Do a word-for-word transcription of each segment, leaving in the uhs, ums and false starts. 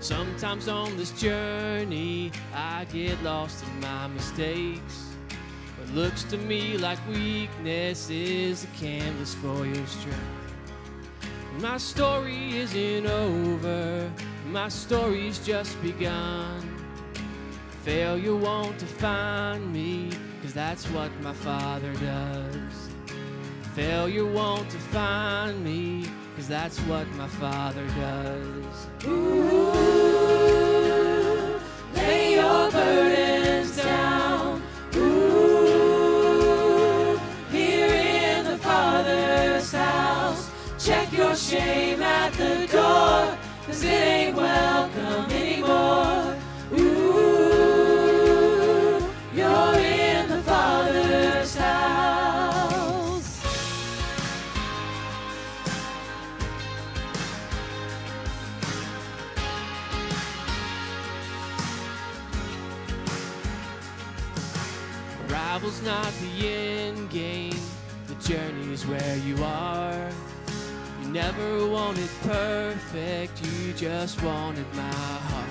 Sometimes on this journey, I get lost in my mistakes. What looks to me like weakness is a canvas for your strength. My story isn't over, my story's just begun. Failure won't define me, cause that's what my Father does. Failure won't define me, cause that's what my Father does. Ooh, lay your burdens down. Ooh, here in the Father's house. Check your shame at the door, cause it ain't welcome anymore. Arrival's not the end game, the journey's where you are. You never wanted perfect, you just wanted my heart.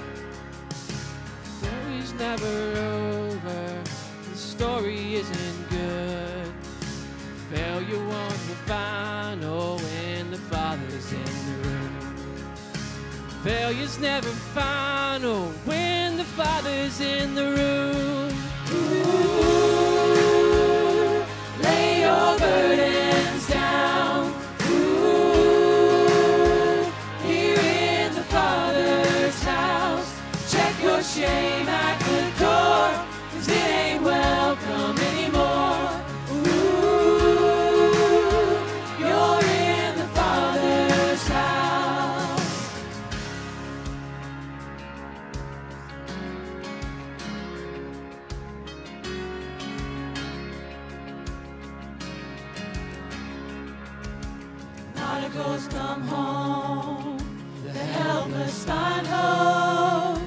The story's never over, the story isn't good. Failure won't be final and the Father's in the room. Failure's never final when the Father's in the room. Ooh, lay your burdens down. Ooh, here in the Father's house. Check your shame at the door, cause it ain't welcome anymore. Ooh, you're in the Father's house. Prodigals come home, the helpless find hope.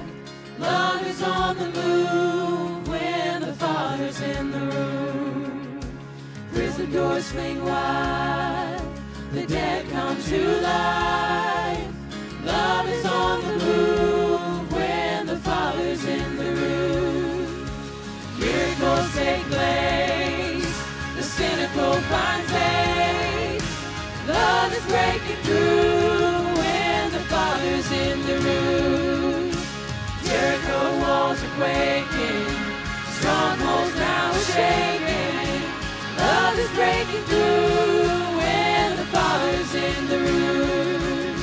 Love is on the move when the Father's in the room. Prison doors swing wide, the dead come to life. Love is on the move when the Father's in the room. Miracles take place, the cynical find faith. Love is breaking through when the Father's in the room. Jericho walls are quaking, strongholds now are shaking. Love is breaking through when the Father's in the room.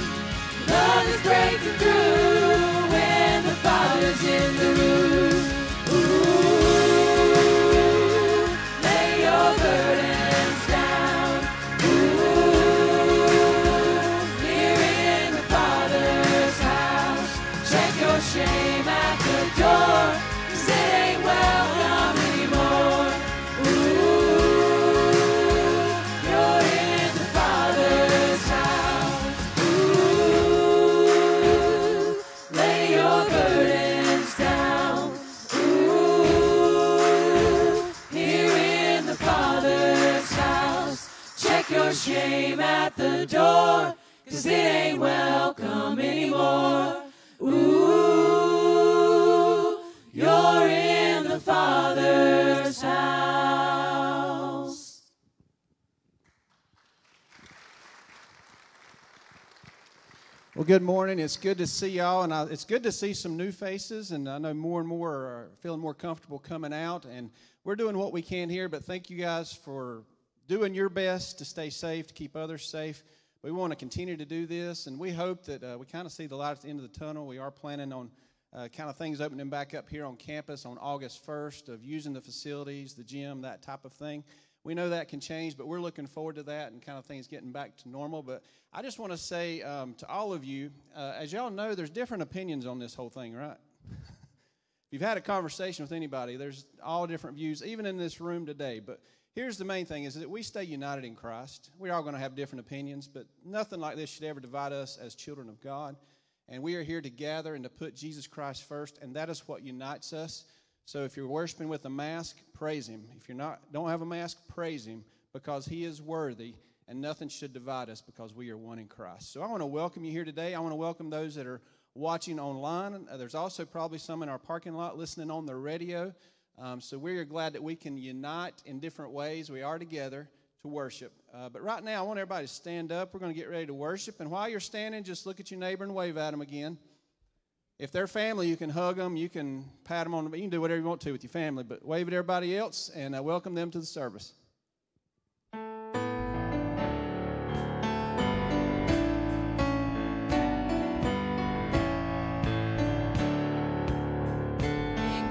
Love is breaking through when the Father's in the room. Ooh, lay your burdens down. Shame at the door, cause it ain't welcome anymore. Ooh, you're in the Father's house. Ooh, lay your burdens down. Ooh, here in the Father's house. Check your shame at the door, cause it ain't welcome anymore. Ooh, you're in the Father's house. Well, good morning. It's good to see y'all, and I, it's good to see some new faces, and I know more and more are feeling more comfortable coming out, and we're doing what we can here, but thank you guys for doing your best to stay safe, to keep others safe. We want to continue to do this, and we hope that uh, we kind of see the light at the end of the tunnel. We are planning on uh, kind of things opening back up here on campus on August first of using the facilities, the gym, that type of thing. We know that can change, but we're looking forward to that and kind of things getting back to normal. But I just want to say um, to all of you, uh, as y'all know, there's different opinions on this whole thing, right? If you've had a conversation with anybody, there's all different views, even in this room today, but here's the main thing, is that we stay united in Christ. We're all going to have different opinions, but nothing like this should ever divide us as children of God. And we are here to gather and to put Jesus Christ first, and that is what unites us. So if you're worshiping with a mask, praise him. If you're not, don't have a mask, praise him, because he is worthy, and nothing should divide us because we are one in Christ. So I want to welcome you here today. I want to welcome those that are watching online. There's also probably some in our parking lot listening on the radio. Um, so we are glad that we can unite in different ways. We are together to worship. Uh, but right now, I want everybody to stand up. We're going to get ready to worship. And while you're standing, just look at your neighbor and wave at them again. If they're family, you can hug them. You can pat them on the back. You can do whatever you want to with your family. But wave at everybody else and uh, welcome them to the service.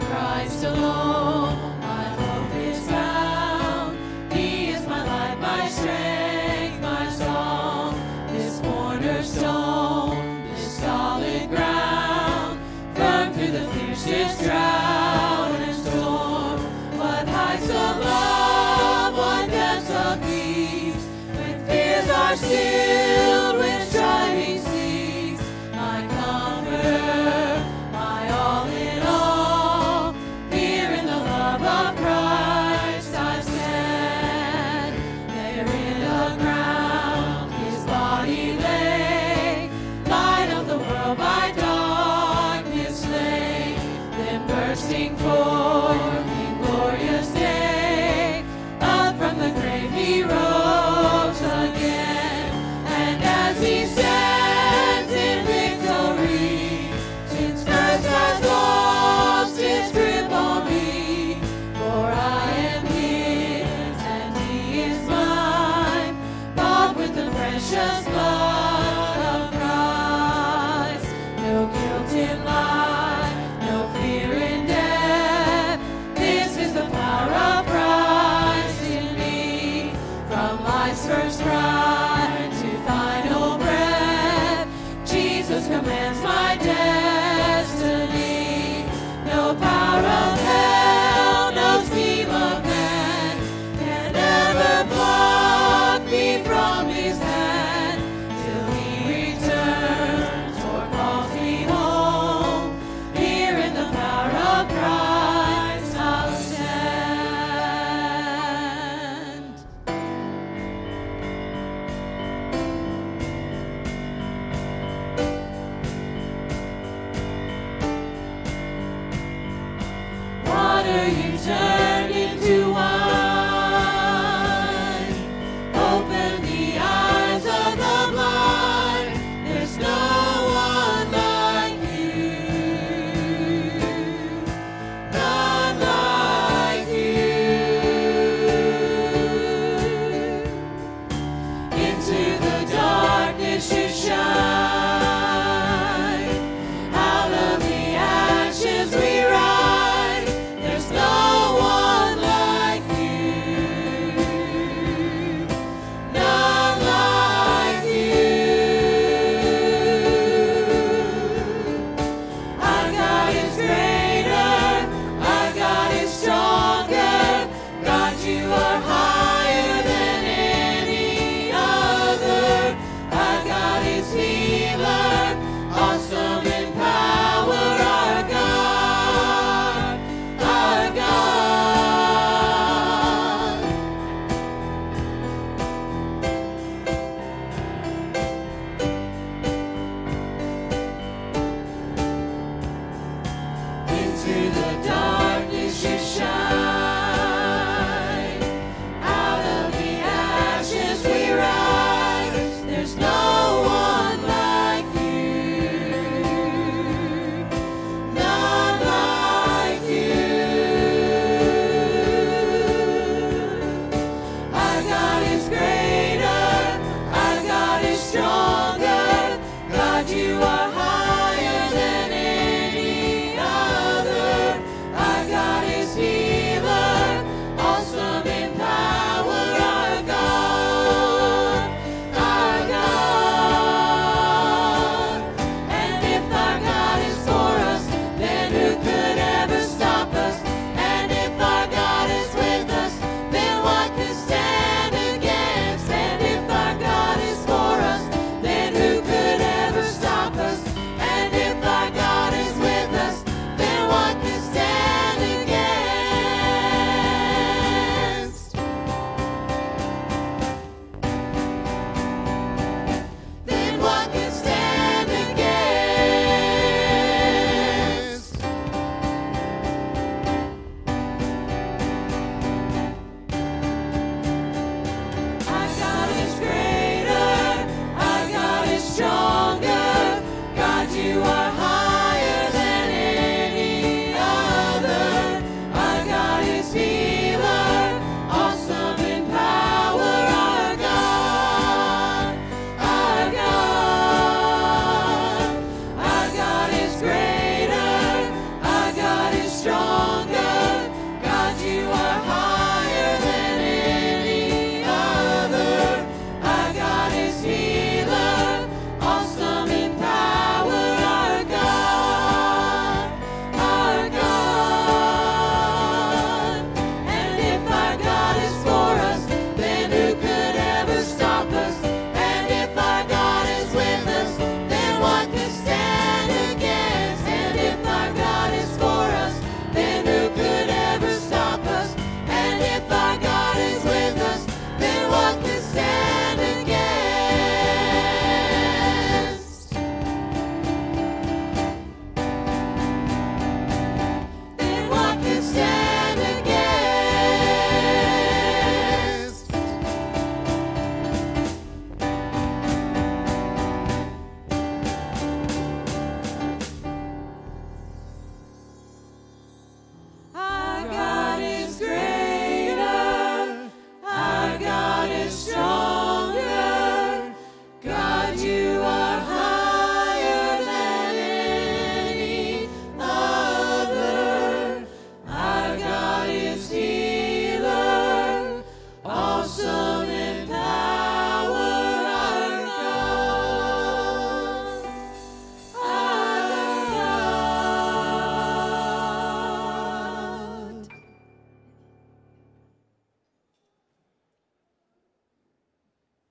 Christ alone, my hope is found. He is my light, my strength, my song. This cornerstone, this solid ground, firm through the fiercest drought and storm. What heights of love, what depths of peace, when fears are stilled, when striving cease, my comfort.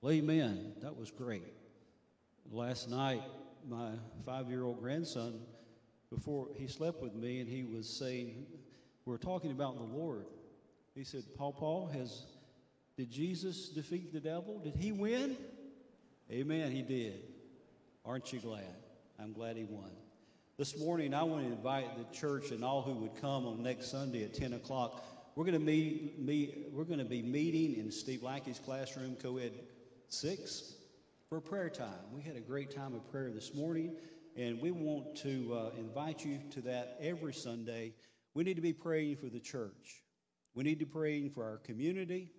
Amen. That was great. Last night, my five-year-old grandson, before he slept with me, and he was saying, we're talking about the Lord. He said, Paul, Paul, has, did Jesus defeat the devil? Did he win? Amen, he did. Aren't you glad? I'm glad he won. This morning, I want to invite the church and all who would come on next Sunday at ten o'clock. We're going to meet, meet, we're going to be meeting in Steve Lackey's classroom, co-ed six, for prayer time. We had a great time of prayer this morning, and we want to uh, invite you to that every Sunday. We need to be praying for the church. We need to be praying for our community.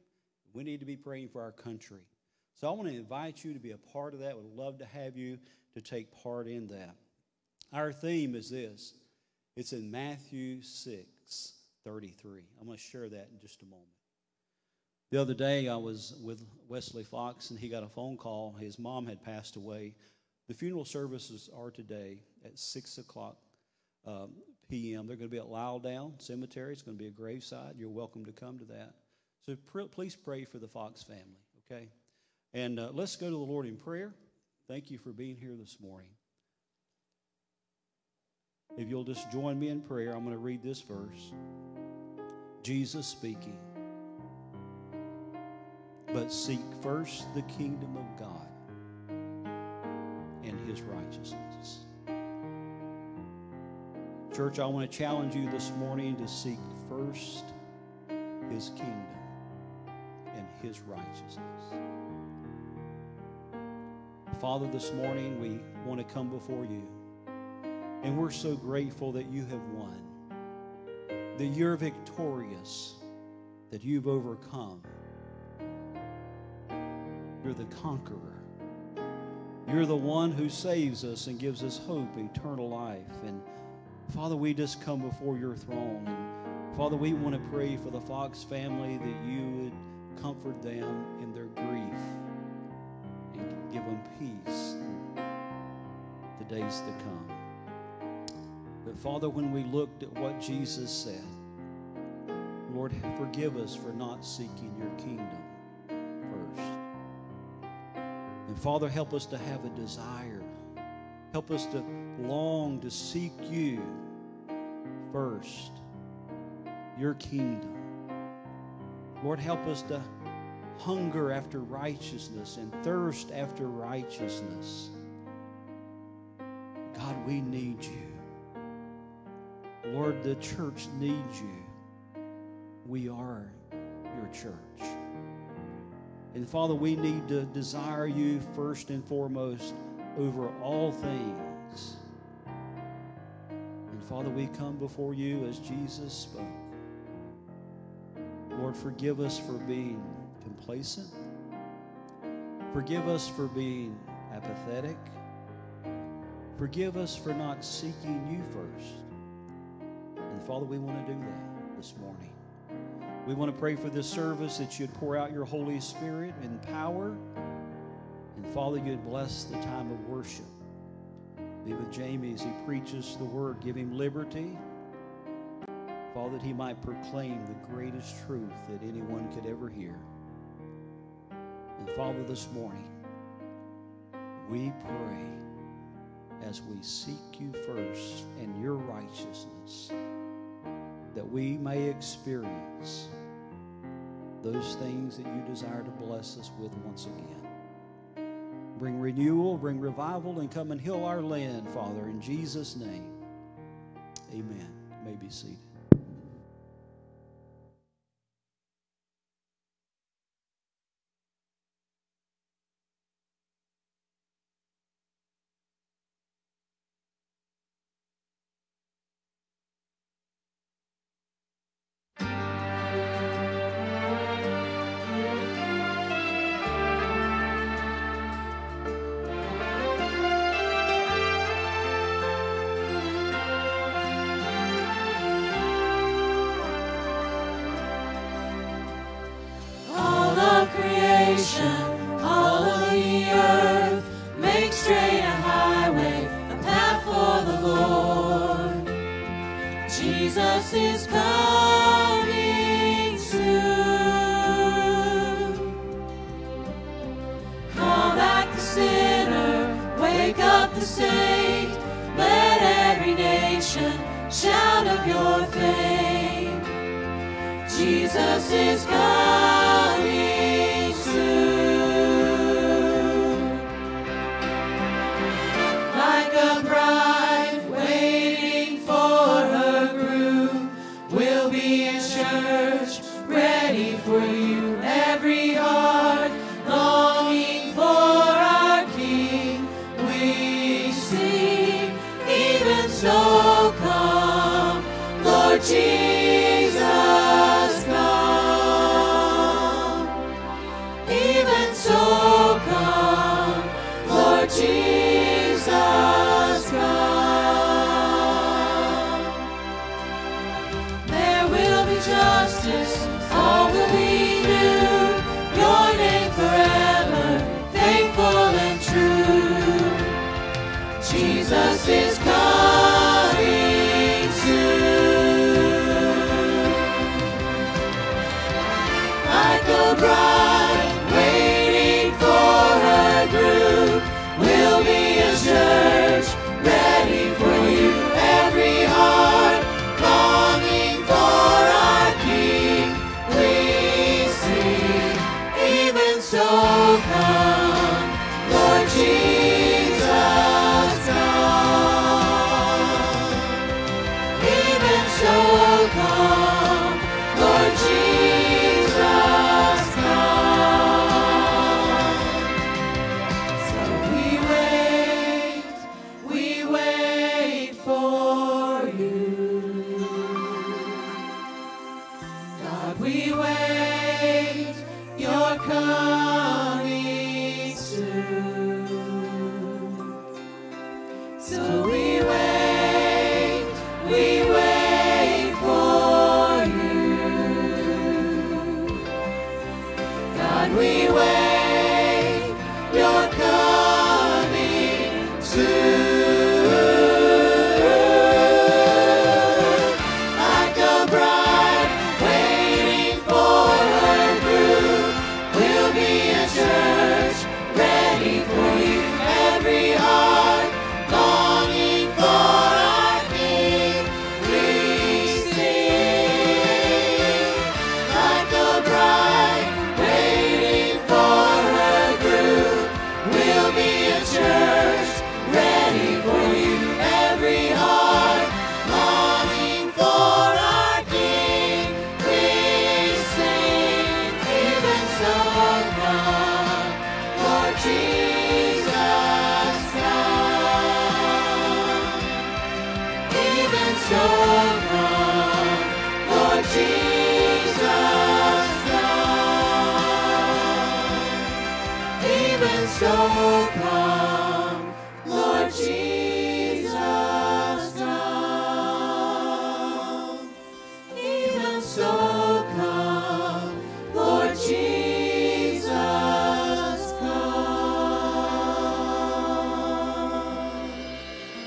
We need to be praying for our country. So I want to invite you to be a part of that. We'd love to have you to take part in that. Our theme is this. It's in Matthew six thirty-three. I'm going to share that in just a moment. The other day I was with Wesley Fox, and he got a phone call. His mom had passed away. The funeral services are today at six o'clock um, p m They're going to be at Lyle Down Cemetery. It's going to be a graveside. You're welcome to come to that. So pr- please pray for the Fox family, okay? And uh, let's go to the Lord in prayer. Thank you for being here this morning. If you'll just join me in prayer, I'm going to read this verse. Jesus speaking, but seek first the kingdom of God and his righteousness. Church, I want to challenge you this morning to seek first his kingdom and his righteousness. Father, this morning we want to come before you, and we're so grateful that you have won, that you're victorious, that you've overcome. You're the conqueror. You're the one who saves us and gives us hope, eternal life. And Father, we just come before your throne. And Father, we want to pray for the Fox family that you would comfort them in their grief and give them peace the days to come. But Father, when we looked at what Jesus said, Lord, forgive us for not seeking your kingdom first. And Father, help us to have a desire. Help us to long to seek you first, your kingdom. Lord, help us to hunger after righteousness and thirst after righteousness. God, we need you. Lord, the church needs you. We are your church. And Father, we need to desire you first and foremost over all things. And Father, we come before you as Jesus spoke. Lord, forgive us for being complacent. Forgive us for being apathetic. Forgive us for not seeking you first. Father, we want to do that this morning. We want to pray for this service that you'd pour out your Holy Spirit in power. And Father, you'd bless the time of worship. Be with Jamie as he preaches the word. Give him liberty. Father, that he might proclaim the greatest truth that anyone could ever hear. And Father, this morning, we pray as we seek you first and your righteousness, that we may experience those things that you desire to bless us with once again. Bring renewal, bring revival, and come and heal our land, Father, in Jesus' name. Amen. You may be seated. of your fame. Jesus is coming soon. Like a bride waiting for her groom, we'll be in church ready for you. Every heart longing for our King, we sing, even so come, Lord Jesus, come. Even so come, Lord Jesus, come. There will be justice, all will be new. Your name forever, faithful and true. Jesus is coming soon. Like a bride waiting for her groom, we'll be a church ready for you. Every heart longing for our King, we sing. Even so come, Lord Jesus, come. Even so come, Lord Jesus, come. So we wait, we wait for you. God, we wait, you're coming soon. So we wait, we wait for you. God, we wait, you're coming soon. Like a bride waiting for her groom, we'll be a church ready for you. Every heart longing for our King, we sing. Like a bride waiting for her groom, we'll be a church ready for you. Every heart longing for our King, we sing. Even so come, Lord Jesus, come. Even so come, Lord Jesus, come. Even so come, Lord Jesus, come.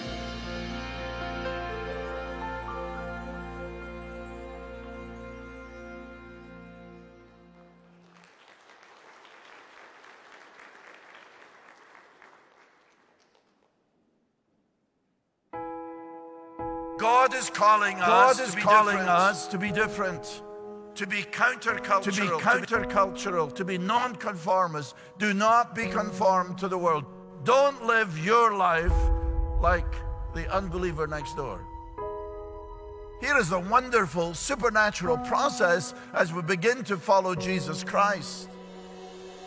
Even so come, Lord Jesus, come. God is calling us God is to be calling different, us to be different, to be countercultural, to be countercultural, to be nonconformist. Do not be conformed to the world. Don't live your life like the unbeliever next door. Here is a wonderful supernatural process as we begin to follow Jesus Christ.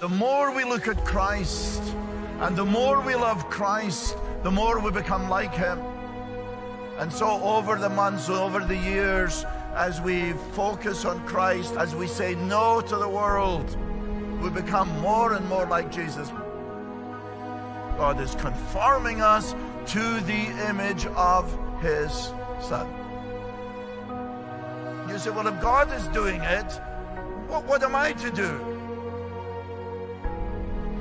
The more we look at Christ and the more we love Christ, the more we become like Him. And so over the months, over the years, as we focus on Christ, as we say no to the world, we become more and more like Jesus. God is conforming us to the image of His Son. You say, well, if God is doing it, what, what am I to do?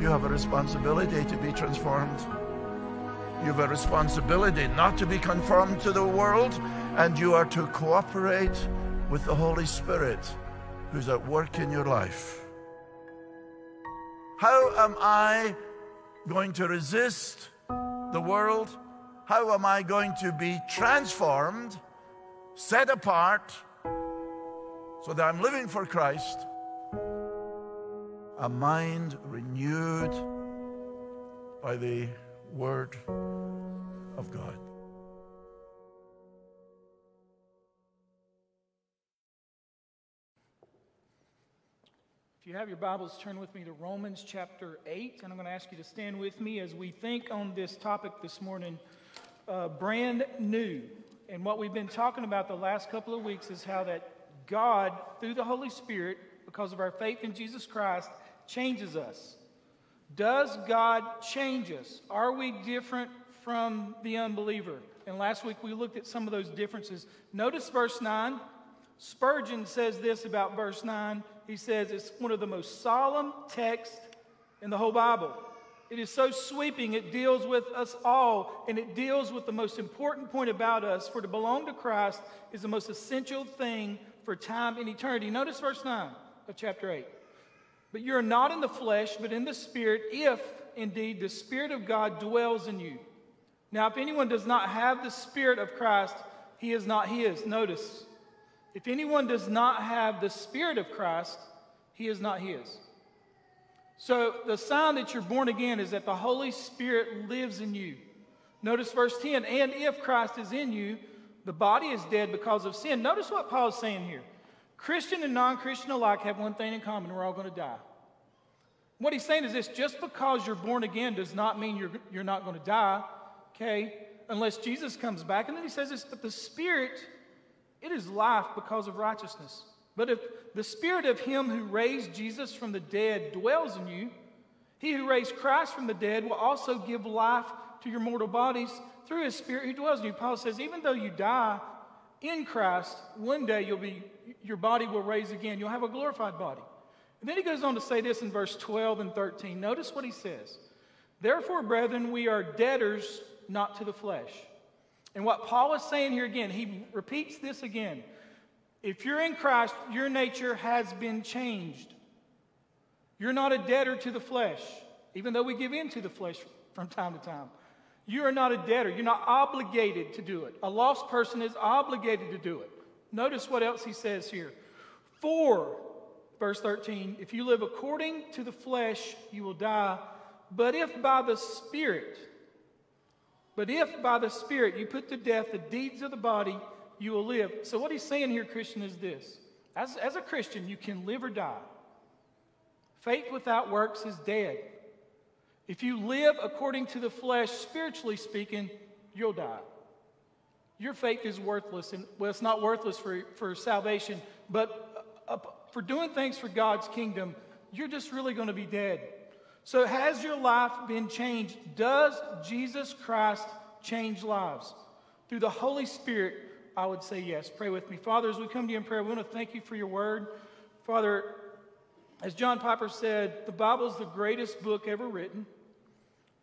You have a responsibility to be transformed. You have a responsibility not to be conformed to the world, and you are to cooperate with the Holy Spirit who's at work in your life. How am I going to resist the world? How am I going to be transformed set apart so that I'm living for Christ, a mind renewed by the Word of God. If you have your Bibles, turn with me to Romans chapter eight, and I'm going to ask you to stand with me as we think on this topic this morning, uh, brand new. And what we've been talking about the last couple of weeks is how that God, through the Holy Spirit, because of our faith in Jesus Christ, changes us. Does God change us? Are we different from the unbeliever? And last week we looked at some of those differences. Notice verse nine. Spurgeon says this about verse nine. He says it's one of the most solemn texts in the whole Bible. It is so sweeping, it deals with us all, and it deals with the most important point about us, for to belong to Christ is the most essential thing for time and eternity. Notice verse nine of chapter eight. But you are not in the flesh, but in the Spirit, if indeed the Spirit of God dwells in you. Now, if anyone does not have the Spirit of Christ, he is not his. Notice. If anyone does not have the Spirit of Christ, he is not his. So the sign that you're born again is that the Holy Spirit lives in you. Notice verse ten, and if Christ is in you, the body is dead because of sin. Notice what Paul is saying here. Christian and non-Christian alike have one thing in common, we're all going to die. What he's saying is this, just because you're born again does not mean you're, you're not going to die, okay, unless Jesus comes back. And then he says this, but the Spirit, it is life because of righteousness. But if the Spirit of him who raised Jesus from the dead dwells in you, he who raised Christ from the dead will also give life to your mortal bodies through his Spirit who dwells in you. Paul says, even though you die in Christ, one day you'll be, your body will raise again. You'll have a glorified body. And then he goes on to say this in verse twelve and thirteen. Notice what he says. Therefore, brethren, we are debtors not to the flesh. And what Paul is saying here again, he repeats this again. If you're in Christ, your nature has been changed. You're not a debtor to the flesh, even though we give in to the flesh from time to time. You are not a debtor. You're not obligated to do it. A lost person is obligated to do it. Notice what else he says here. For, verse thirteen, if you live according to the flesh, you will die. But if by the Spirit, but if by the Spirit you put to death the deeds of the body, you will live. So what he's saying here, Christian, is this. As, as a Christian, you can live or die. Faith without works is dead. If you live according to the flesh, spiritually speaking, you'll die. Your faith is worthless. And, well, it's not worthless for, for salvation, but uh, uh, for doing things for God's kingdom, you're just really going to be dead. So has your life been changed? Does Jesus Christ change lives? Through the Holy Spirit, I would say yes. Pray with me. Father, as we come to you in prayer, we want to thank you for your word. Father, as John Piper said, the Bible is the greatest book ever written.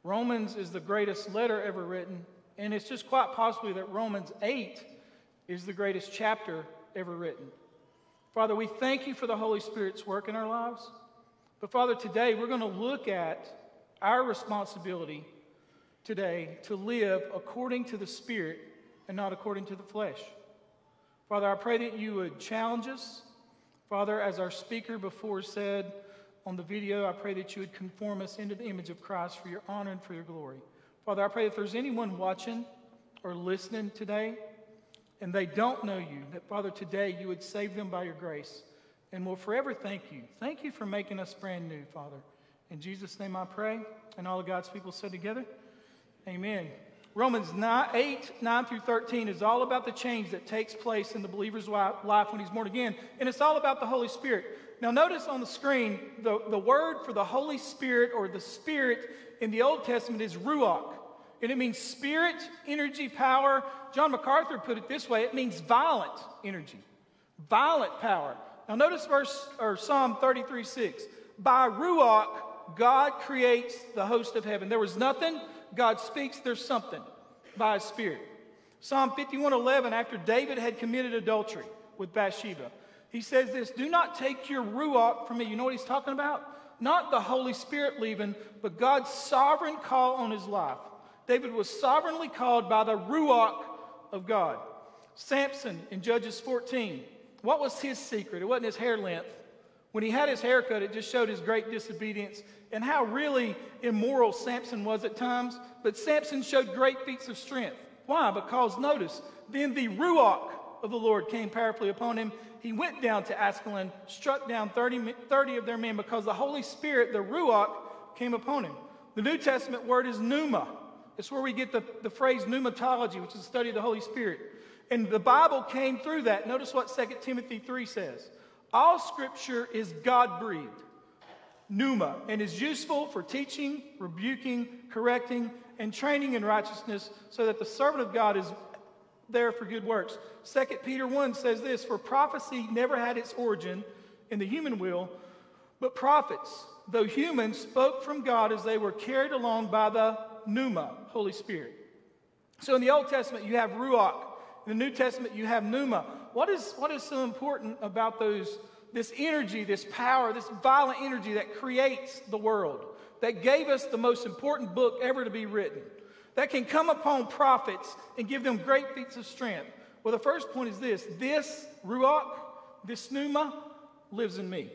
Romans is the greatest letter ever written. And it's just quite possibly that Romans eight is the greatest chapter ever written. Father, we thank you for the Holy Spirit's work in our lives. But Father, today we're going to look at our responsibility today to live according to the Spirit and not according to the flesh. Father, I pray that you would challenge us. Father, as our speaker before said on the video, I pray that you would conform us into the image of Christ for your honor and for your glory. Father, I pray if there's anyone watching or listening today and they don't know you, that Father, today you would save them by your grace. And we'll forever thank you. Thank you for making us brand new, Father. In Jesus' name I pray. And all of God's people said together, amen. Romans nine, eight, nine through thirteen is all about the change that takes place in the believer's life when he's born again. And it's all about the Holy Spirit. Now notice on the screen, the, the word for the Holy Spirit or the Spirit in the Old Testament is ruach. And it means spirit, energy, power. John MacArthur put it this way. It means violent energy, violent power. Now notice verse or Psalm thirty-three, six. By ruach, God creates the host of heaven. There was nothing. God speaks, there's something by his Spirit. Psalm fifty-one, eleven, after David had committed adultery with Bathsheba, he says this, do not take your ruach from me. You know what he's talking about? Not the Holy Spirit leaving, but God's sovereign call on his life. David was sovereignly called by the ruach of God. Samson in Judges fourteen. What was his secret? It wasn't his hair length. When he had his hair cut, it just showed his great disobedience and how really immoral Samson was at times. But Samson showed great feats of strength. Why? Because, notice, then the Ruach of the Lord came powerfully upon him. He went down to Ascalon, struck down thirty, thirty of their men, because the Holy Spirit, the Ruach, came upon him. The New Testament word is pneuma. It's where we get the, the phrase pneumatology, which is the study of the Holy Spirit. And the Bible came through that. Notice what Second Timothy three says. All Scripture is God-breathed, pneuma, and is useful for teaching, rebuking, correcting, and training in righteousness, so that the servant of God is there for good works. Second Peter one says this, for prophecy never had its origin in the human will, but prophets, though human, spoke from God as they were carried along by the pneuma, Holy Spirit. So in the Old Testament, you have Ruach. In the New Testament, you have pneuma. What is, what is so important about those, this energy, this power, this violent energy that creates the world, that gave us the most important book ever to be written, that can come upon prophets and give them great feats of strength? Well, the first point is this. This Ruach, this pneuma, lives in me.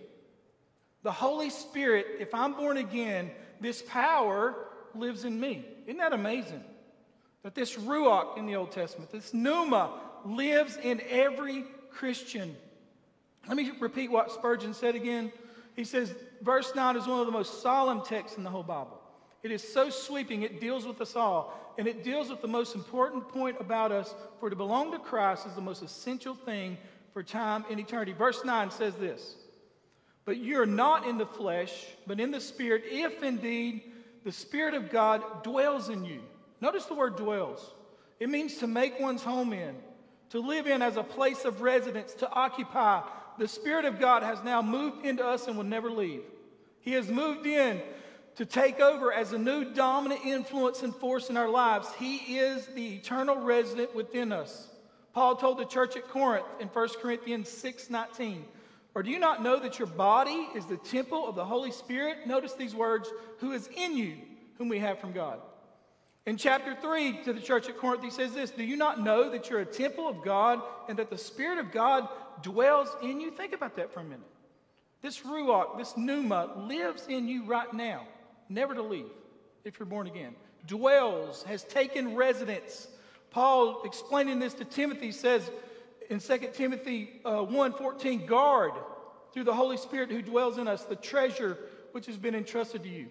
The Holy Spirit, if I'm born again, this power lives in me. Isn't that amazing? That this Ruach in the Old Testament, this pneuma, lives in every Christian. Let me repeat what Spurgeon said again. He says, verse nine is one of the most solemn texts in the whole Bible. It is so sweeping, it deals with us all. And it deals with the most important point about us, for to belong to Christ is the most essential thing for time and eternity. Verse nine says this, but you're not in the flesh, but in the Spirit, if indeed the Spirit of God dwells in you. Notice the word dwells. It means to make one's home in, to live in as a place of residence, to occupy. The Spirit of God has now moved into us and will never leave. He has moved in to take over as a new dominant influence and force in our lives. He is the eternal resident within us. Paul told the church at Corinth in First Corinthians six nineteen, or do you not know that your body is the temple of the Holy Spirit? Notice these words, who is in you, whom we have from God. In chapter three to the church at Corinth, he says this, do you not know that you're a temple of God and that the Spirit of God dwells in you? Think about that for a minute. This Ruach, this pneuma, lives in you right now, never to leave if you're born again. Dwells, has taken residence. Paul, explaining this to Timothy, says in Second Timothy one fourteen, guard through the Holy Spirit who dwells in us the treasure which has been entrusted to you.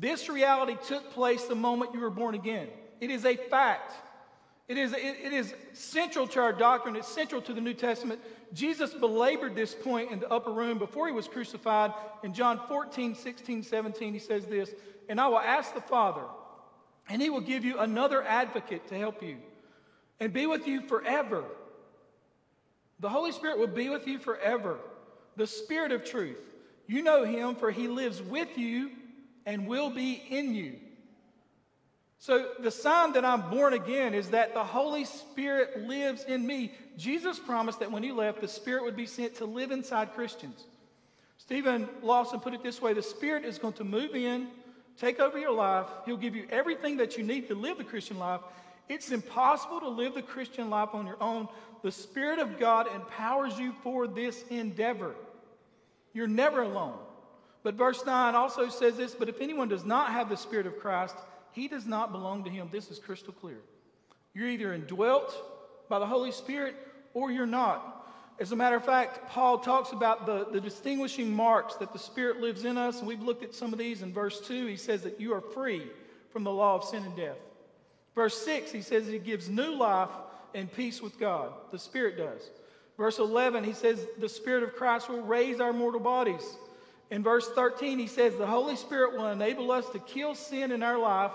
This reality took place the moment you were born again. It is a fact. It is, it, it is central to our doctrine. It's central to the New Testament. Jesus belabored this point in the upper room before he was crucified. In John fourteen, sixteen, seventeen, he says this, and I will ask the Father, and he will give you another advocate to help you and be with you forever. The Holy Spirit will be with you forever. The Spirit of truth. You know him, for he lives with you and will be in you. So the sign that I'm born again is that the Holy Spirit lives in me. Jesus promised that when he left, the Spirit would be sent to live inside Christians. Stephen Lawson put it this way, the Spirit is going to move in, take over your life. He'll give you everything that you need to live the Christian life. It's impossible to live the Christian life on your own. The Spirit of God empowers you for this endeavor. You're never alone. But verse nine also says this, but if anyone does not have the Spirit of Christ, he does not belong to him. This is crystal clear. You're either indwelt by the Holy Spirit or you're not. As a matter of fact, Paul talks about the, the distinguishing marks that the Spirit lives in us. And we've looked at some of these. In verse two, he says that you are free from the law of sin and death. Verse six, he says he gives new life and peace with God. The Spirit does. Verse eleven, he says the Spirit of Christ will raise our mortal bodies. In verse thirteen, he says the Holy Spirit will enable us to kill sin in our life.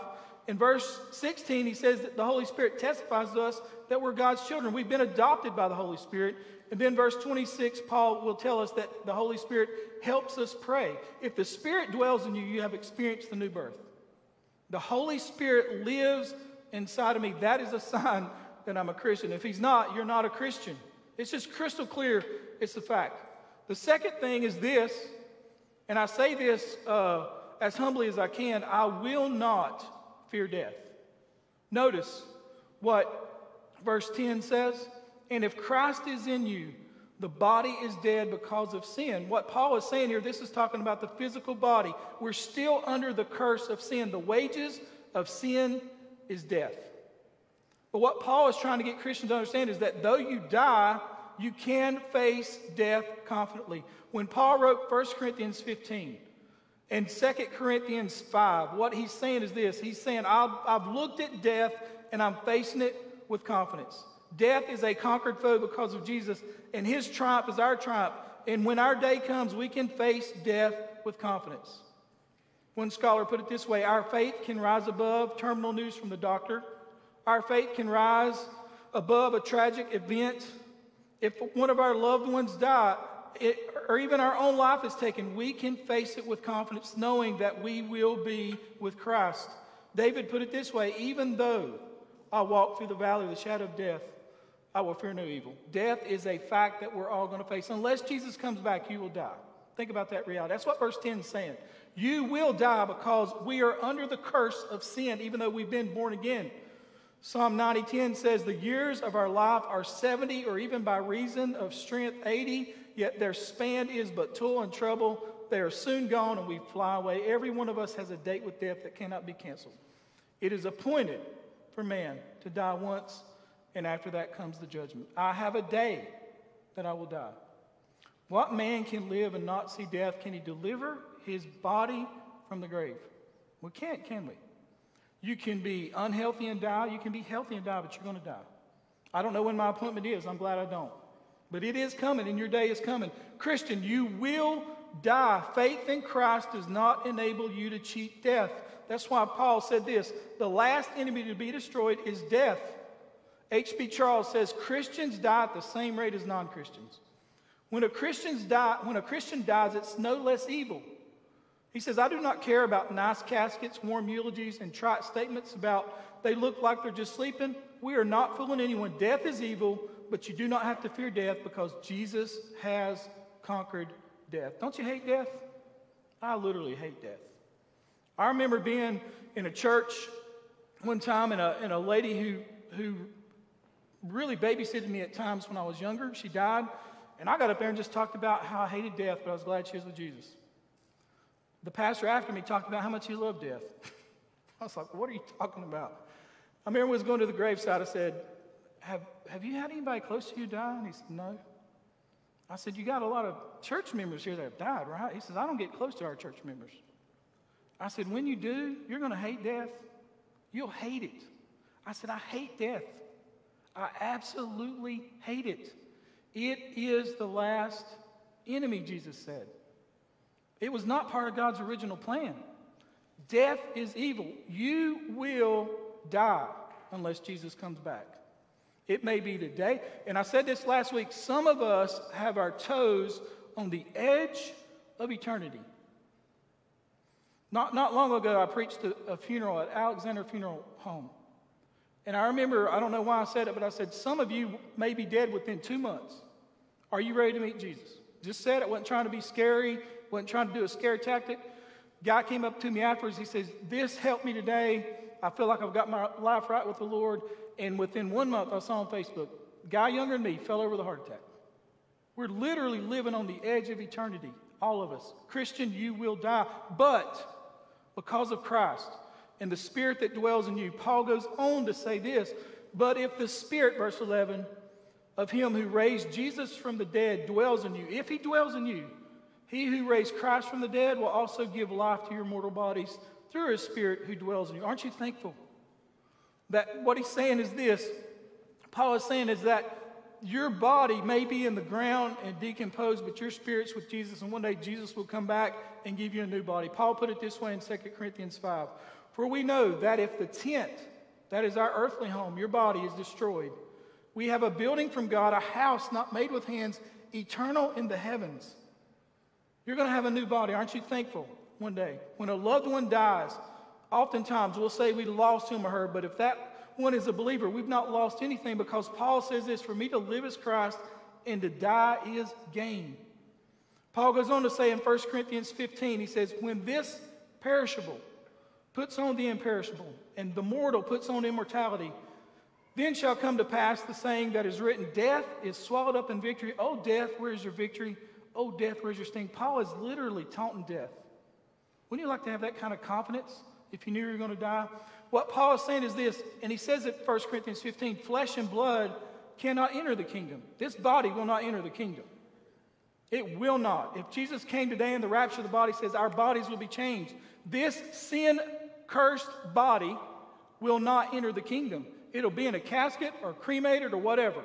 In verse sixteen, he says that the Holy Spirit testifies to us that we're God's children. We've been adopted by the Holy Spirit. And then verse twenty-six, Paul will tell us that the Holy Spirit helps us pray. If the Spirit dwells in you, you have experienced the new birth. The Holy Spirit lives inside of me. That is a sign that I'm a Christian. If he's not, you're not a Christian. It's just crystal clear. It's a fact. The second thing is this. And I say this uh, as humbly as I can, I will not fear death. Notice what verse ten says, And if Christ is in you, the body is dead because of sin. What Paul is saying here, this is talking about the physical body. We're still under the curse of sin. The wages of sin is death. But what Paul is trying to get Christians to understand is that though you die, you can face death confidently. When Paul wrote First Corinthians fifteen and Second Corinthians five, what he's saying is this. He's saying, I've, I've looked at death and I'm facing it with confidence. Death is a conquered foe because of Jesus, and his triumph is our triumph. And when our day comes, we can face death with confidence. One scholar put it this way: our faith can rise above terminal news from the doctor. Our faith can rise above a tragic event. If one of our loved ones die, it, or even our own life is taken, we can face it with confidence, knowing that we will be with Christ. David put it this way: even though I walk through the valley of the shadow of death, I will fear no evil. Death is a fact that we're all going to face. Unless Jesus comes back, you will die. Think about that reality. That's what verse ten is saying. You will die because we are under the curse of sin, even though we've been born again. Psalm ninety ten says, the years of our life are seventy, or even by reason of strength, eighty, yet their span is but toil and trouble. They are soon gone and we fly away. Every one of us has a date with death that cannot be canceled. It is appointed for man to die once, and after that comes the judgment. I have a day that I will die. What man can live and not see death? Can he deliver his body from the grave? We can't, can we? You can be unhealthy and die. You can be healthy and die, but you're going to die. I don't know when my appointment is. I'm glad I don't. But it is coming, and your day is coming. Christian, you will die. Faith in Christ does not enable you to cheat death. That's why Paul said this: the last enemy to be destroyed is death. H. B. Charles says Christians die at the same rate as non-Christians. When a Christian's die, when a Christian dies, it's no less evil. He says, I do not care about nice caskets, warm eulogies, and trite statements about they look like they're just sleeping. We are not fooling anyone. Death is evil, but you do not have to fear death because Jesus has conquered death. Don't you hate death? I literally hate death. I remember being in a church one time, and a, and a lady who who really babysitted me at times when I was younger, she died, and I got up there and just talked about how I hated death, but I was glad she was with Jesus. The pastor after me talked about how much he loved death. I was like, what are you talking about? I remember when I was going to the graveside, I said, have, have you had anybody close to you die? And he said, no. I said, you got a lot of church members here that have died, right? He says, I don't get close to our church members. I said, when you do, you're going to hate death. You'll hate it. I said, I hate death. I absolutely hate it. It is the last enemy, Jesus said. It was not part of God's original plan. Death is evil. You will die unless Jesus comes back. It may be today. And I said this last week, some of us have our toes on the edge of eternity. Not, not long ago, I preached a funeral at Alexander Funeral Home. And I remember, I don't know why I said it, but I said, some of you may be dead within two months. Are you ready to meet Jesus? Just said it. Wasn't trying to be scary. Wasn't trying to do a scare tactic. Guy came up to me afterwards. He says, this helped me today. I feel like I've got my life right with the Lord. And within one month, I saw on Facebook, guy younger than me fell over with a heart attack. We're literally living on the edge of eternity, all of us. Christian, you will die. But because of Christ and the Spirit that dwells in you, Paul goes on to say this, but if the Spirit, verse eleven, of him who raised Jesus from the dead dwells in you, if he dwells in you, he who raised Christ from the dead will also give life to your mortal bodies through his Spirit who dwells in you. Aren't you thankful? That what he's saying is this, Paul is saying is that your body may be in the ground and decomposed, but your spirit's with Jesus, and one day Jesus will come back and give you a new body. Paul put it this way in Second Corinthians five, for we know that if the tent, that is our earthly home, your body, is destroyed, we have a building from God, a house not made with hands, eternal in the heavens. You're going to have a new body. Aren't you thankful one day? When a loved one dies, oftentimes we'll say we lost him or her, but if that one is a believer, we've not lost anything, because Paul says this, for me to live is Christ and to die is gain. Paul goes on to say in First Corinthians fifteen, he says, when this perishable puts on the imperishable, and the mortal puts on immortality, Then shall come to pass the saying that is written, death is swallowed up in victory. Oh, death, where is your victory? Oh, death, where's your sting? Paul is literally taunting death. Wouldn't you like to have that kind of confidence if you knew you were going to die? What Paul is saying is this, and he says it in First Corinthians fifteen, flesh and blood cannot enter the kingdom. This body will not enter the kingdom. It will not. If Jesus came today and the rapture of the body says our bodies will be changed, this sin-cursed body will not enter the kingdom. It'll be in a casket or cremated or whatever.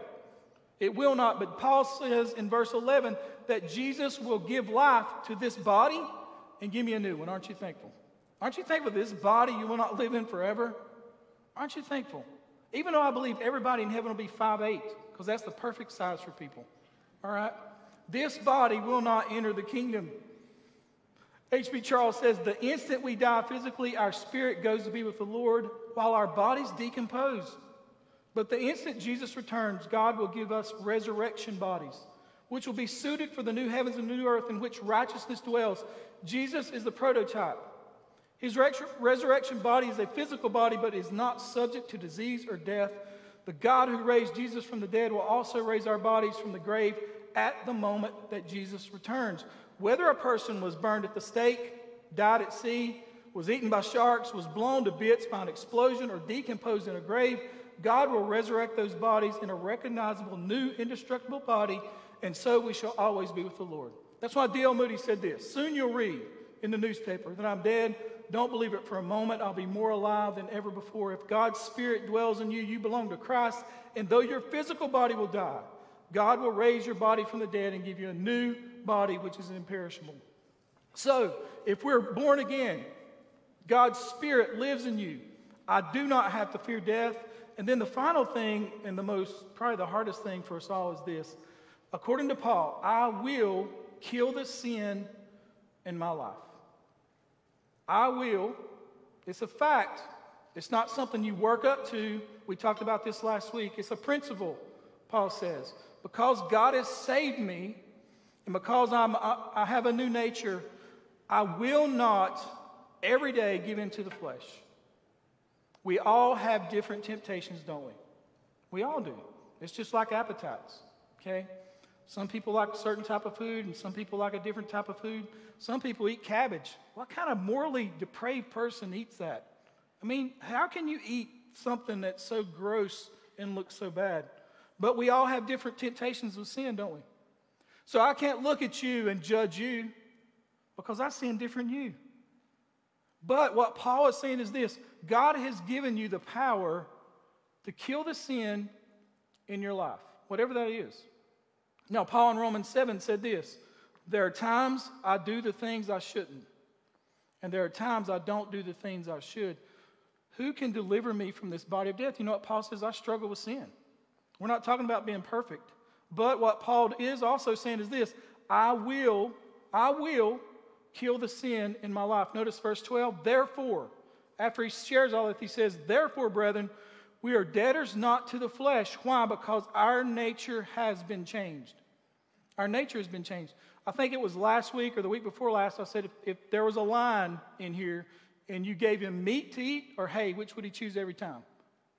It will not. But Paul says in verse eleven that Jesus will give life to this body and give me a new one. Aren't you thankful? Aren't you thankful this body you will not live in forever? Aren't you thankful? Even though I believe everybody in heaven will be five eight, because that's the perfect size for people. All right? This body will not enter the kingdom. H. B. Charles says, the instant we die physically, our spirit goes to be with the Lord while our bodies decompose. But the instant Jesus returns, God will give us resurrection bodies, which will be suited for the new heavens and new earth in which righteousness dwells. Jesus is the prototype. His resurrection body is a physical body, but is not subject to disease or death. The God who raised Jesus from the dead will also raise our bodies from the grave at the moment that Jesus returns. Whether a person was burned at the stake, died at sea, was eaten by sharks, was blown to bits by an explosion, or decomposed in a grave, God will resurrect those bodies in a recognizable, new, indestructible body, and so we shall always be with the Lord. That's why D L Moody said this, soon you'll read in the newspaper that I'm dead. Don't believe it for a moment. I'll be more alive than ever before. If God's Spirit dwells in you, you belong to Christ, and though your physical body will die, God will raise your body from the dead and give you a new body, which is imperishable. So, if we're born again, God's Spirit lives in you. I do not have to fear death. And then the final thing, and the most, probably the hardest thing for us all is this. According to Paul, I will kill the sin in my life. I will. It's a fact. It's not something you work up to. We talked about this last week. It's a principle, Paul says. Because God has saved me, and because I'm, I, I have a new nature, I will not every day give in to the flesh. We all have different temptations, don't we? We all do. It's just like appetites, okay? Some people like a certain type of food, and some people like a different type of food. Some people eat cabbage. What kind of morally depraved person eats that? I mean, how can you eat something that's so gross and looks so bad? But we all have different temptations with sin, don't we? So I can't look at you and judge you because I sin different than you. But what Paul is saying is this. God has given you the power to kill the sin in your life, whatever that is. Now, Paul in Romans seven said this. There are times I do the things I shouldn't, and there are times I don't do the things I should. Who can deliver me from this body of death? You know what Paul says? I struggle with sin. We're not talking about being perfect. But what Paul is also saying is this, I will, I will kill the sin in my life. Notice verse twelve, therefore, after he shares all that, he says, therefore, brethren, we are debtors not to the flesh. Why? Because our nature has been changed. Our nature has been changed. I think it was last week or the week before last, I said if, if there was a lion in here and you gave him meat to eat or hay, which would he choose every time?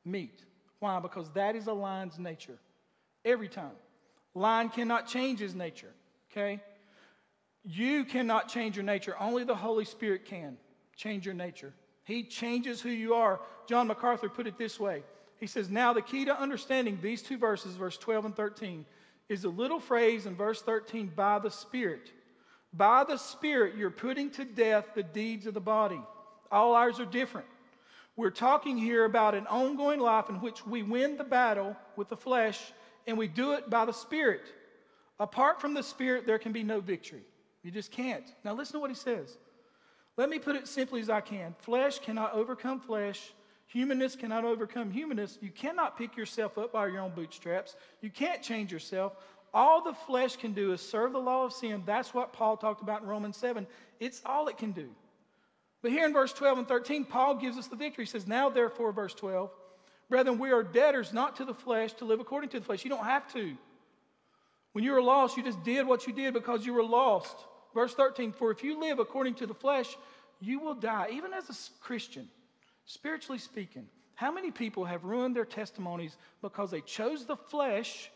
Meat. Why? Because that is a lion's nature. Every time. Lion cannot change his nature, okay? You cannot change your nature. Only the Holy Spirit can change your nature. He changes who you are. John MacArthur put it this way. He says, now the key to understanding these two verses, verse twelve and thirteen, is a little phrase in verse thirteen, by the Spirit. By the Spirit, you're putting to death the deeds of the body. All ours are different. We're talking here about an ongoing life in which we win the battle with the flesh, and we do it by the Spirit. Apart from the Spirit, there can be no victory. You just can't. Now listen to what he says. Let me put it simply as I can. Flesh cannot overcome flesh. Humanists cannot overcome humanists. You cannot pick yourself up by your own bootstraps. You can't change yourself. All the flesh can do is serve the law of sin. That's what Paul talked about in Romans seven. It's all it can do. But here in verse twelve and thirteen, Paul gives us the victory. He says, now therefore, verse twelve, brethren, we are debtors not to the flesh to live according to the flesh. You don't have to. When you were lost, you just did what you did because you were lost. Verse thirteen, for if you live according to the flesh, you will die. Even as a Christian, spiritually speaking, How many people have ruined their testimonies because they chose the flesh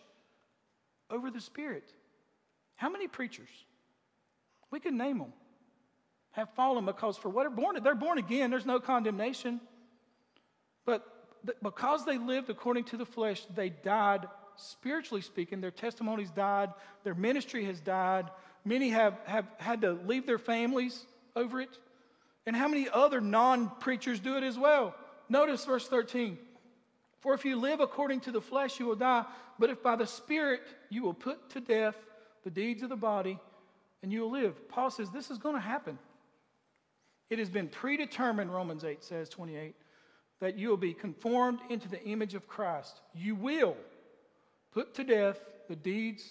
over the spirit? How many preachers? We could name them. Have fallen because for what they're born, they're born again. There's no condemnation. But th- because they lived according to the flesh, they died, spiritually speaking. Their testimonies died. Their ministry has died. Many have, have had to leave their families over it. And how many other non-preachers do it as well? Notice verse thirteen. For if you live according to the flesh, you will die. But if by the Spirit you will put to death the deeds of the body, and you will live. Paul says this is going to happen. It has been predetermined, Romans eight says, twenty-eight, that you will be conformed into the image of Christ. You will put to death the deeds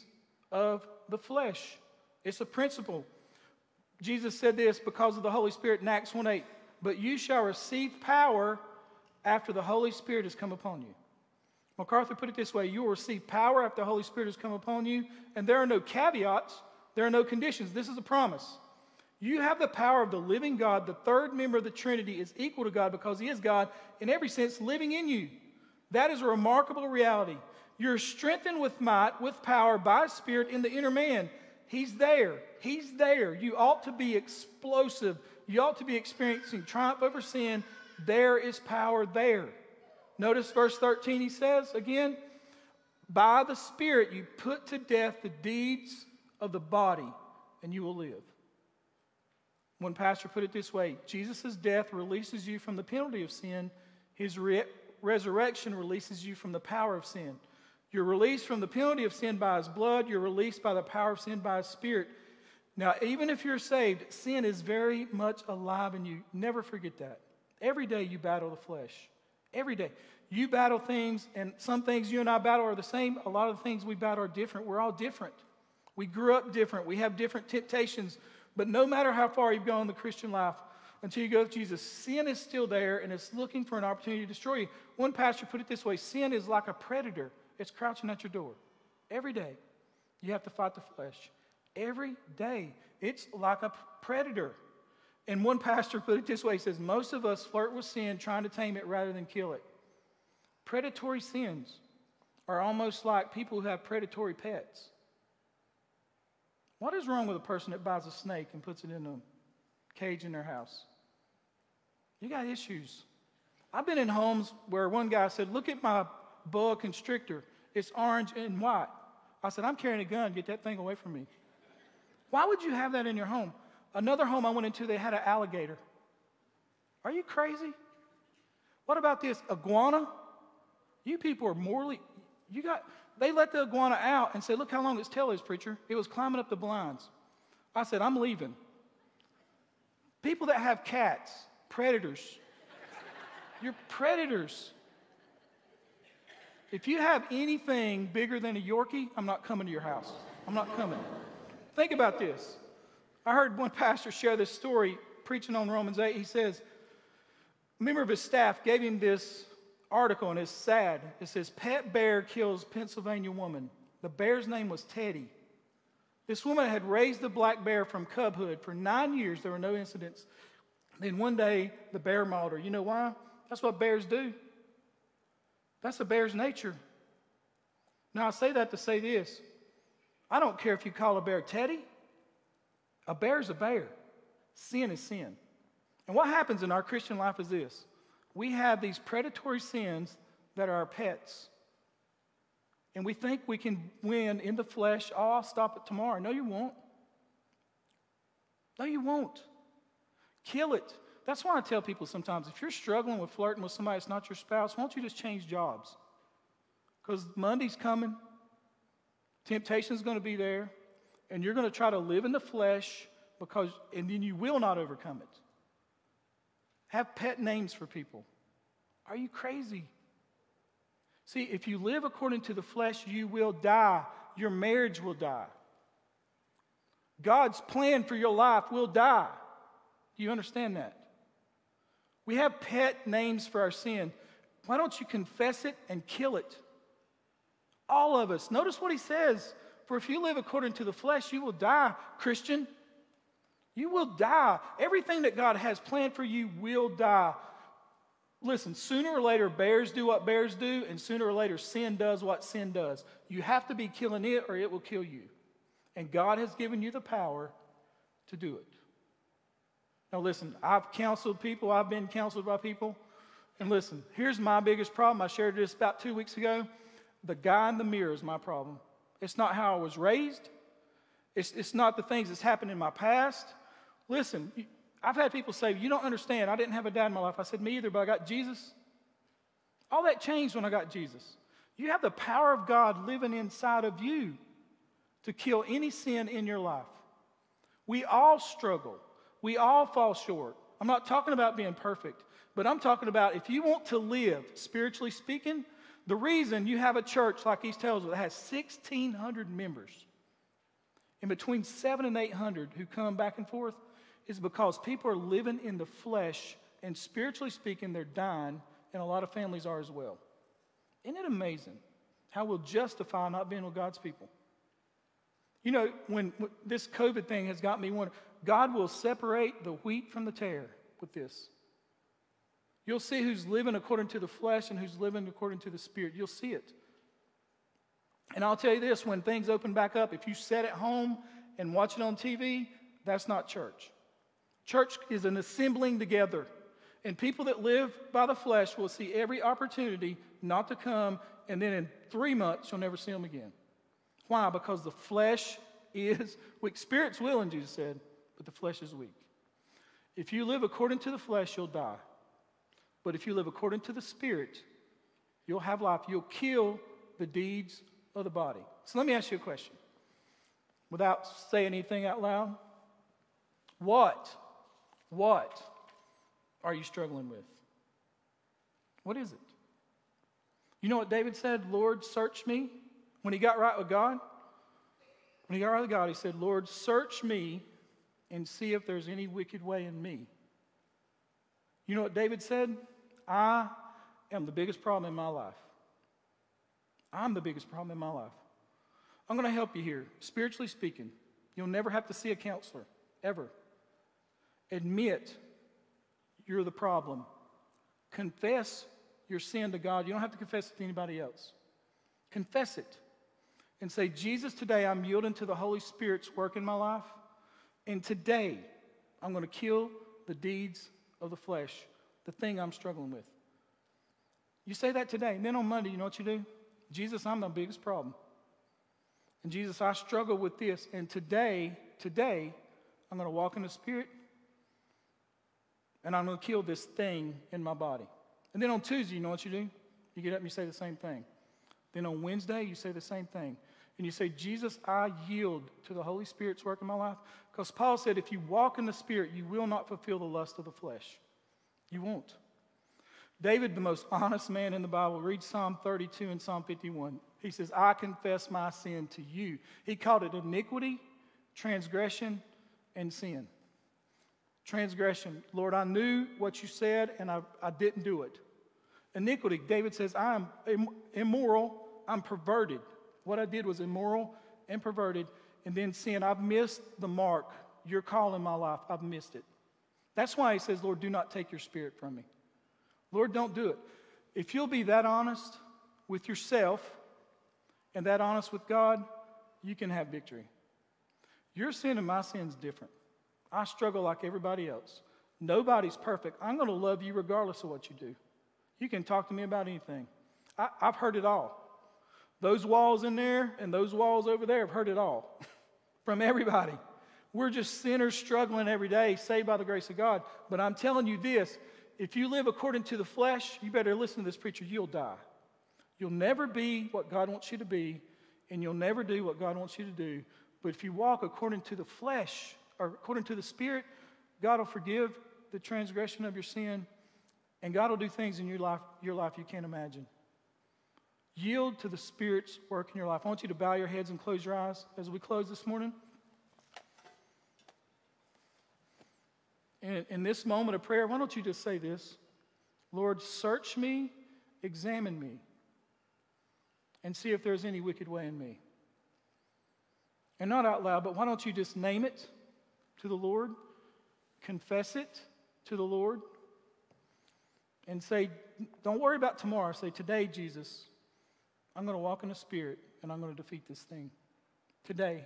of the flesh. It's a principle. Jesus said this because of the Holy Spirit in Acts one eight. But you shall receive power after the Holy Spirit has come upon you. MacArthur put it this way. You will receive power after the Holy Spirit has come upon you. And there are no caveats. There are no conditions. This is a promise. You have the power of the living God. The third member of the Trinity is equal to God because he is God in every sense living in you. That is a remarkable reality. You're strengthened with might, with power, by Spirit in the inner man. He's there. He's there. You ought to be explosive. You ought to be experiencing triumph over sin. There is power there. Notice verse thirteen, he says again, by the Spirit you put to death the deeds of the body and you will live. One pastor put it this way, Jesus' death releases you from the penalty of sin. His re- resurrection releases you from the power of sin. You're released from the penalty of sin by his blood. You're released by the power of sin by his Spirit. Now, even if you're saved, sin is very much alive in you. Never forget that. Every day you battle the flesh. Every day. You battle things, and some things you and I battle are the same. A lot of the things we battle are different. We're all different. We grew up different. We have different temptations. But no matter how far you've gone in the Christian life, until you go with Jesus, sin is still there, and it's looking for an opportunity to destroy you. One pastor put it this way, sin is like a predator. It's crouching at your door. Every day, you have to fight the flesh. Every day, it's like a predator. And one pastor put it this way, he says, most of us flirt with sin, trying to tame it rather than kill it. Predatory sins are almost like people who have predatory pets. What is wrong with a person that buys a snake and puts it in a cage in their house? You got issues. I've been in homes where one guy said, look at my boa constrictor. It's orange and white. I said, I'm carrying a gun. Get that thing away from me. Why would you have that in your home? Another home I went into, they had an alligator. Are you crazy? What about this? Iguana? You people are morally... You got... They let the iguana out and said, look how long its tail is, preacher. It was climbing up the blinds. I said, I'm leaving. People that have cats, predators. You're predators. If you have anything bigger than a Yorkie, I'm not coming to your house. I'm not coming. Think about this. I heard one pastor share this story, preaching on Romans eight. He says, a member of his staff gave him this article, and it's sad. It says, pet bear kills Pennsylvania woman. The bear's name was Teddy. This woman had raised the black bear from cubhood. For nine years, there were no incidents. Then one day, the bear mauled her. You know why? That's what bears do. That's a bear's nature. Now, I say that to say this. I don't care if you call a bear Teddy. A bear's a bear. Sin is sin. And what happens in our Christian life is this. We have these predatory sins that are our pets. And we think we can win in the flesh. Oh, I'll stop it tomorrow. No, you won't. No, you won't. Kill it. That's why I tell people sometimes, if you're struggling with flirting with somebody that's not your spouse, why don't you just change jobs? Because Monday's coming. Temptation's going to be there. And you're going to try to live in the flesh, because, and then you will not overcome it. Have pet names for people. Are you crazy? See, if you live according to the flesh, you will die. Your marriage will die. God's plan for your life will die. Do you understand that? We have pet names for our sin. Why don't you confess it and kill it? All of us. Notice what he says. For if you live according to the flesh, you will die, Christian. You will die. Everything that God has planned for you will die. Listen, sooner or later, bears do what bears do, and sooner or later, sin does what sin does. You have to be killing it, or it will kill you. And God has given you the power to do it. Now listen, I've counseled people. I've been counseled by people. And listen, here's my biggest problem. I shared this about two weeks ago. The guy in the mirror is my problem. It's not how I was raised. It's, it's not the things that's happened in my past. Listen, you, I've had people say, you don't understand, I didn't have a dad in my life. I said, me either, but I got Jesus. All that changed when I got Jesus. You have the power of God living inside of you to kill any sin in your life. We all struggle. We all fall short. I'm not talking about being perfect, but I'm talking about if you want to live, spiritually speaking, the reason you have a church like East Hillsville that has sixteen hundred members and between seven hundred and eight hundred who come back and forth, is because people are living in the flesh, and spiritually speaking, they're dying, and a lot of families are as well. Isn't it amazing how we'll justify not being with God's people? You know, when, when this COVID thing has got me wondering, God will separate the wheat from the tare with this. You'll see who's living according to the flesh and who's living according to the spirit. You'll see it. And I'll tell you this, when things open back up, if you sit at home and watch it on T V, that's not church. Church is an assembling together. And people that live by the flesh will see every opportunity not to come, and then in three months, you'll never see them again. Why? Because the flesh is weak. Spirit's willing, Jesus said, but the flesh is weak. If you live according to the flesh, you'll die. But if you live according to the Spirit, you'll have life. You'll kill the deeds of the body. So let me ask you a question. Without saying anything out loud, what... What are you struggling with? What is it? You know what David said? Lord, search me. When he got right with God, when he got right with God, he said, Lord, search me and see if there's any wicked way in me. You know what David said? I am the biggest problem in my life. I'm the biggest problem in my life. I'm going to help you here. Spiritually speaking, you'll never have to see a counselor, ever. Admit you're the problem. Confess your sin to God. You don't have to confess it to anybody else. Confess it and say, Jesus, today I'm yielding to the Holy Spirit's work in my life, and today I'm going to kill the deeds of the flesh, the thing I'm struggling with. You say that today, and then on Monday, you know what you do? Jesus, I'm the biggest problem. And Jesus, I struggle with this, and today, today, I'm going to walk in the Spirit, and I'm going to kill this thing in my body. And then on Tuesday, you know what you do? You get up and you say the same thing. Then on Wednesday, you say the same thing. And you say, Jesus, I yield to the Holy Spirit's work in my life. Because Paul said, if you walk in the Spirit, you will not fulfill the lust of the flesh. You won't. David, the most honest man in the Bible, read Psalm thirty-two and Psalm fifty-one. He says, I confess my sin to you. He called it iniquity, transgression, and sin. Transgression, Lord, I knew what you said, and I, I didn't do it. Iniquity, David says, I am im- immoral, I'm perverted. What I did was immoral and perverted, and then sin. I've missed the mark. Your call in my life, I've missed it. That's why he says, Lord, do not take your Spirit from me. Lord, don't do it. If you'll be that honest with yourself and that honest with God, you can have victory. Your sin and my sin is different. I struggle like everybody else. Nobody's perfect. I'm going to love you regardless of what you do. You can talk to me about anything. I, I've heard it all. Those walls in there and those walls over there have heard it all from everybody. We're just sinners struggling every day, saved by the grace of God. But I'm telling you this, if you live according to the flesh, you better listen to this preacher, you'll die. You'll never be what God wants you to be, and you'll never do what God wants you to do. But if you walk according to the flesh, or according to the Spirit, God will forgive the transgression of your sin, and God will do things in your life, your life you can't imagine. Yield to the Spirit's work in your life. I want you to bow your heads and close your eyes as we close this morning. And in this moment of prayer, why don't you just say this? Lord, search me, examine me, and see if there's any wicked way in me. And not out loud, but why don't you just name it to the Lord, confess it to the Lord, and say, don't worry about tomorrow. Say, today, Jesus, I'm going to walk in the Spirit, and I'm going to defeat this thing. Today,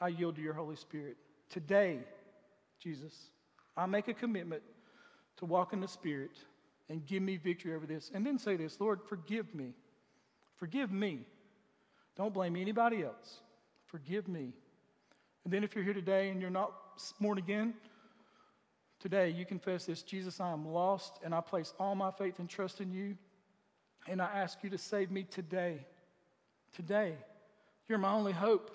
I yield to your Holy Spirit. Today, Jesus, I make a commitment to walk in the Spirit and give me victory over this. And then say this, Lord, forgive me. Forgive me. Don't blame anybody else. Forgive me. And then if you're here today and you're not born again, today you confess this, Jesus, I am lost, and I place all my faith and trust in you, and I ask you to save me today. Today. You're my only hope.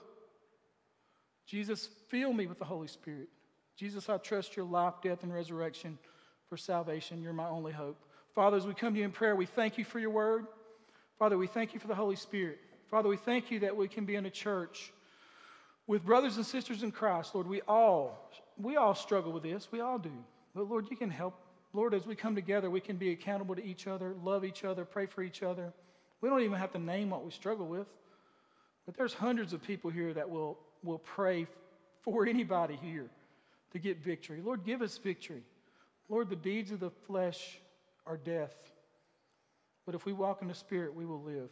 Jesus, fill me with the Holy Spirit. Jesus, I trust your life, death, and resurrection for salvation. You're my only hope. Father, as we come to you in prayer, we thank you for your word. Father, we thank you for the Holy Spirit. Father, we thank you that we can be in a church with brothers and sisters in Christ. Lord, we all, we all struggle with this. We all do. But Lord, you can help. Lord, as we come together, we can be accountable to each other, love each other, pray for each other. We don't even have to name what we struggle with. But there's hundreds of people here that will, will pray for anybody here to get victory. Lord, give us victory. Lord, the deeds of the flesh are death. But if we walk in the Spirit, we will live.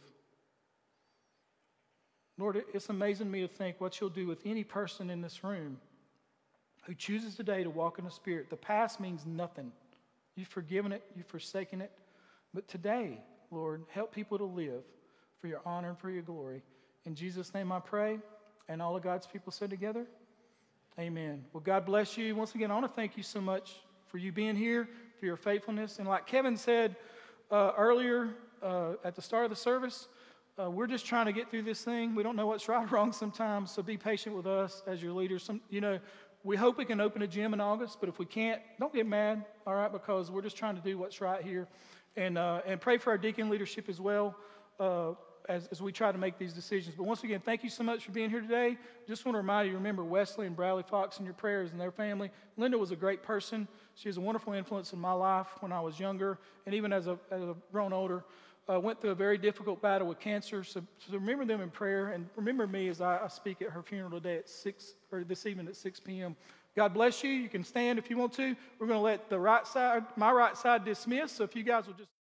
Lord, it's amazing to me to think what you'll do with any person in this room who chooses today to walk in the Spirit. The past means nothing. You've forgiven it. You've forsaken it. But today, Lord, help people to live for your honor and for your glory. In Jesus' name I pray, and all of God's people said together, amen. Well, God bless you. Once again, I want to thank you so much for you being here, for your faithfulness. And like Kevin said uh, earlier uh, at the start of the service, uh, we're just trying to get through this thing. We don't know what's right or wrong sometimes, so be patient with us as your leaders. Some, you know, we hope we can open a gym in August, but if we can't, don't get mad, all right, because we're just trying to do what's right here. And, uh, and pray for our deacon leadership as well. Uh, As, as we try to make these decisions. But once again, thank you so much for being here today. Just want to remind you, remember Wesley and Bradley Fox and your prayers and their family. Linda was a great person. She was a wonderful influence in my life when I was younger and even as a as a grown older. Uh, went through a very difficult battle with cancer. So, so remember them in prayer, and remember me as I, I speak at her funeral today at six, or this evening at six p.m. God bless you. You can stand if you want to. We're going to let the right side, my right side, dismiss. So if you guys will just